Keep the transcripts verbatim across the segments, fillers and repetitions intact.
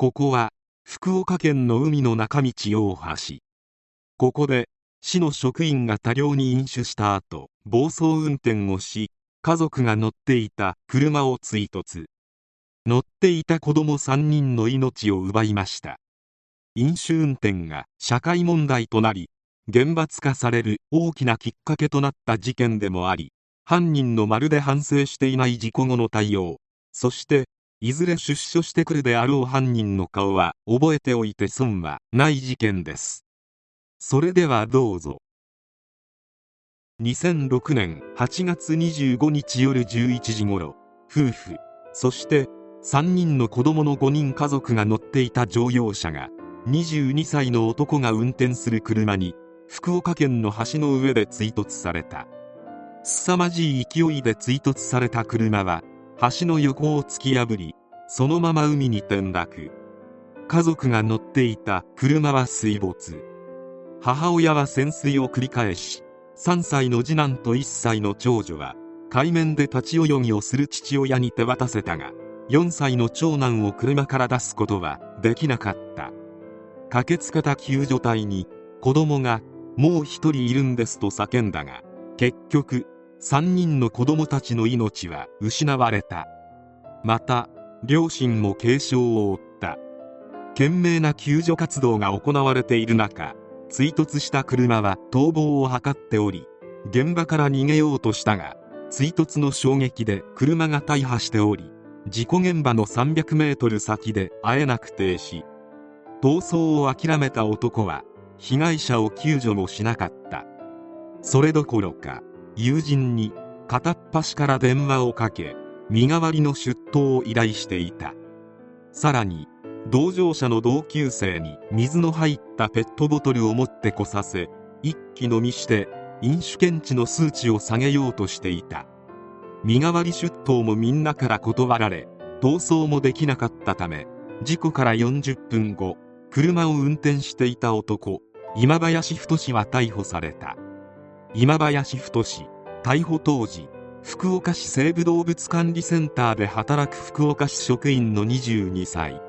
ここは福岡県の海の中道大橋。ここで市の職員が多量に飲酒した後、暴走運転をし、家族が乗っていた車を追突。乗っていた子供さんにんの命を奪いました。飲酒運転が社会問題となり、厳罰化される大きなきっかけとなった事件でもあり、犯人のまるで反省していない事故後の対応、そしていずれ出所してくるであろう犯人の顔は覚えておいて損はない事件です。それではどうぞ。にせんろくねんはちがつにじゅうごにち夜じゅういちじごろ、夫婦そしてさんにんの子供のごにん家族が乗っていた乗用車がにじゅうにさいの男が運転する車に福岡県の橋の上で追突された。凄まじい勢いで追突された車は橋の横を突き破り、そのまま海に転落。家族が乗っていた車は水没。母親は潜水を繰り返し、さんさいの次男といっさいの長女は海面で立ち泳ぎをする父親に手渡せたが、よんさいの長男を車から出すことはできなかった。駆けつけた救助隊に子供がもう一人いるんですと叫んだが、結局さんにんの子供たちの命は失われた。また両親も軽傷を負った。懸命な救助活動が行われている中、追突した車は逃亡を図っており、現場から逃げようとしたが、追突の衝撃で車が大破しており、事故現場のさんびゃくメートル先であえなく停止。逃走を諦めた男は被害者を救助もしなかった。それどころか友人に片っ端から電話をかけ、身代わりの出頭を依頼していた。さらに同乗者の同級生に水の入ったペットボトルを持ってこさせ、一気飲みして飲酒検知の数値を下げようとしていた。身代わり出頭もみんなから断られ、逃走もできなかったため、事故からよんじゅっぷんご、車を運転していた男、今林太は逮捕された。今林太、逮捕当時、福岡市生物動物管理センターで働く福岡市職員のにじゅうにさい。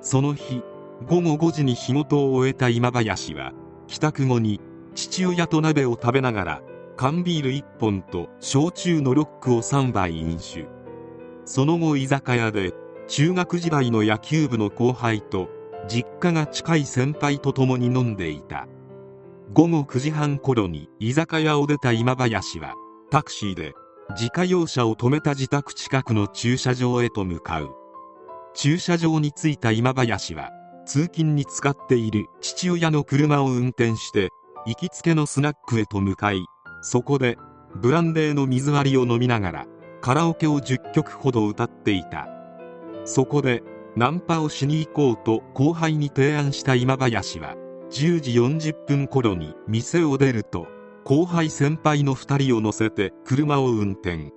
その日、ごごごじに仕事を終えた今林は、帰宅後に父親と鍋を食べながら、缶ビールいっぽんと焼酎のロックをさんばい飲酒。その後居酒屋で、中学時代の野球部の後輩と、実家が近い先輩と共に飲んでいた。ごごくじはん頃に居酒屋を出た今林は、タクシーで自家用車を止めた自宅近くの駐車場へと向かう。駐車場に着いた今林は、通勤に使っている父親の車を運転して、行きつけのスナックへと向かい、そこでブランデーの水割りを飲みながら、カラオケをじゅっきょくほど歌っていた。そこでナンパをしに行こうと後輩に提案した今林は、じゅうじよんじゅっぷん頃に店を出ると、後輩先輩のふたりを乗せて車を運転。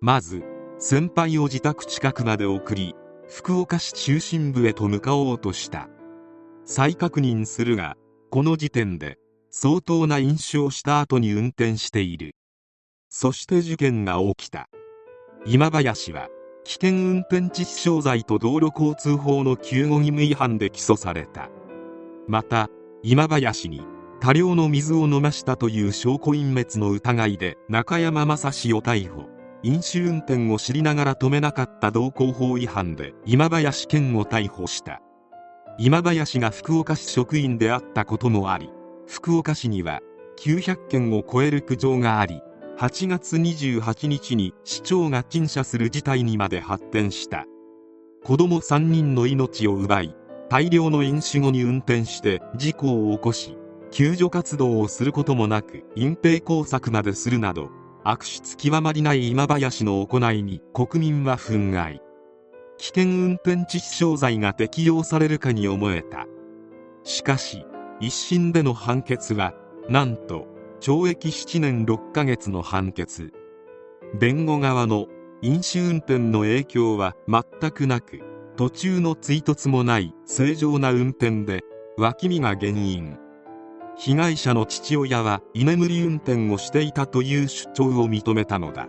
まず先輩を自宅近くまで送り、福岡市中心部へと向かおうとした。再確認するが、この時点で相当な飲酒をした後に運転している。そして事件が起きた。今林は危険運転致死傷罪と道路交通法のきゅうご義務違反で起訴された。また今林に多量の水を飲ましたという証拠隠滅の疑いで中山正史を逮捕。飲酒運転を知りながら止めなかった道交法違反で今林健を逮捕した。今林が福岡市職員であったこともあり、福岡市にはきゅうひゃっけんを超える苦情があり、はちがつにじゅうはちにちに市長が陳謝する事態にまで発展した。子供さんにんの命を奪い、大量の飲酒後に運転して事故を起こし、救助活動をすることもなく隠蔽工作までするなど、悪質極まりない今林の行いに国民は憤慨。危険運転致死傷罪が適用されるかに思えた。しかし一審での判決は、なんと懲役ななねんろっかげつの判決。弁護側の飲酒運転の影響は全くなく、途中の追突もない正常な運転で脇見が原因。被害者の父親は居眠り運転をしていたという主張を認めたのだ。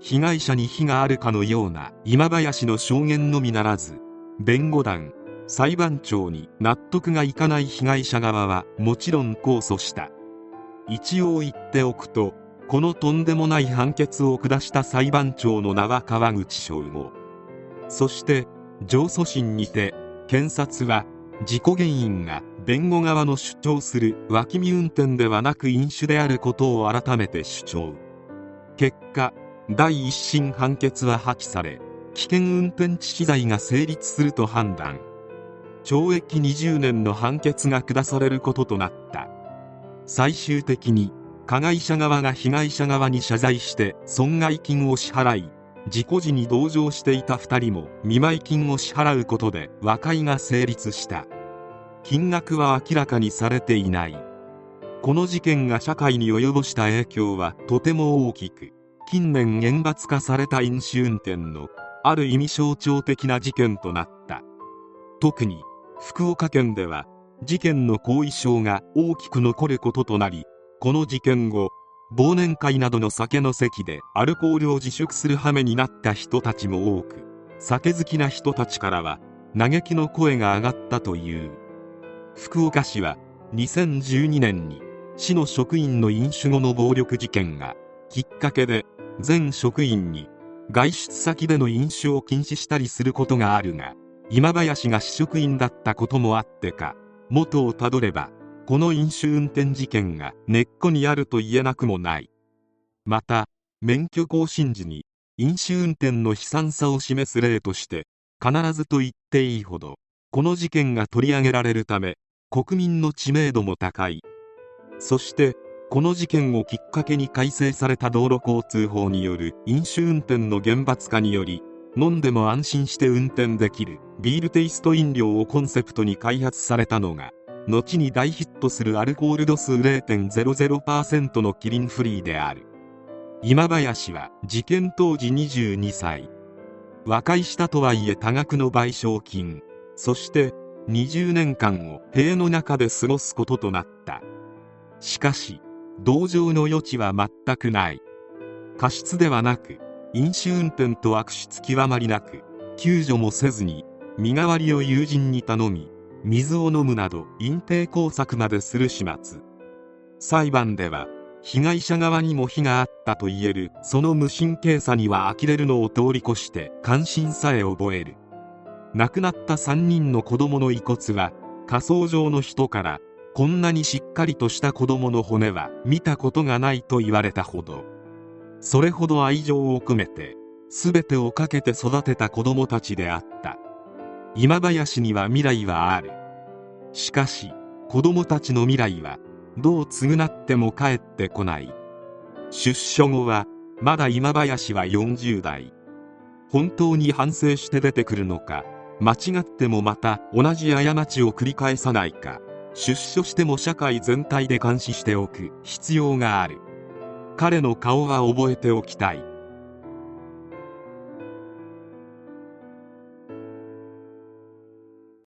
被害者に非があるかのような今林の証言のみならず、弁護団裁判長に納得がいかない被害者側はもちろん控訴した。一応言っておくと、このとんでもない判決を下した裁判長の名は川口省吾。そして上訴審にて検察は事故原因が弁護側の主張する脇見運転ではなく飲酒であることを改めて主張。結果、第一審判決は破棄され、危険運転致死罪が成立すると判断、懲役にじゅうねんの判決が下されることとなった。最終的に加害者側が被害者側に謝罪して損害金を支払い、事故時に同乗していたふたりも見舞金を支払うことで和解が成立した。金額は明らかにされていない。この事件が社会に及ぼした影響はとても大きく、近年厳罰化された飲酒運転のある意味象徴的な事件となった。特に福岡県では事件の後遺症が大きく残ることとなり、この事件後、忘年会などの酒の席でアルコールを自粛する羽目になった人たちも多く、酒好きな人たちからは嘆きの声が上がったという。福岡市はにせんじゅうにねんに市の職員の飲酒後の暴力事件がきっかけで、全職員に外出先での飲酒を禁止したりすることがあるが、今林が市職員だったこともあってか、元をたどればこの飲酒運転事件が根っこにあると言えなくもない。また免許更新時に飲酒運転の悲惨さを示す例として、必ずと言っていいほどこの事件が取り上げられるため、国民の知名度も高い。そしてこの事件をきっかけに改正された道路交通法による飲酒運転の厳罰化により、飲んでも安心して運転できるビールテイスト飲料をコンセプトに開発されたのが、後に大ヒットするアルコール度数 れいてんぜろぜろパーセント のキリンフリーである。今林は事件当時にじゅうにさい。和解したとはいえ多額の賠償金、そしてにじゅうねんかんを塀の中で過ごすこととなった。しかし同情の余地は全くない。過失ではなく、飲酒運転と悪質極まりなく、救助もせずに身代わりを友人に頼み、水を飲むなど隠蔽工作までする始末。裁判では被害者側にも非があったといえるその無神経さには呆れるのを通り越して、関心さえ覚える。亡くなったさんにんの子供の遺骨は、火葬場の人から、こんなにしっかりとした子供の骨は見たことがないと言われたほど、それほど愛情を込めて全てをかけて育てた子供たちであった。今林には未来はある。しかし子供たちの未来はどう償っても帰ってこない。出所後はまだ今林はよんじゅうだい。本当に反省して出てくるのか、間違ってもまた同じ過ちを繰り返さないか、出所しても社会全体で監視しておく必要がある。彼の顔は覚えておきたい。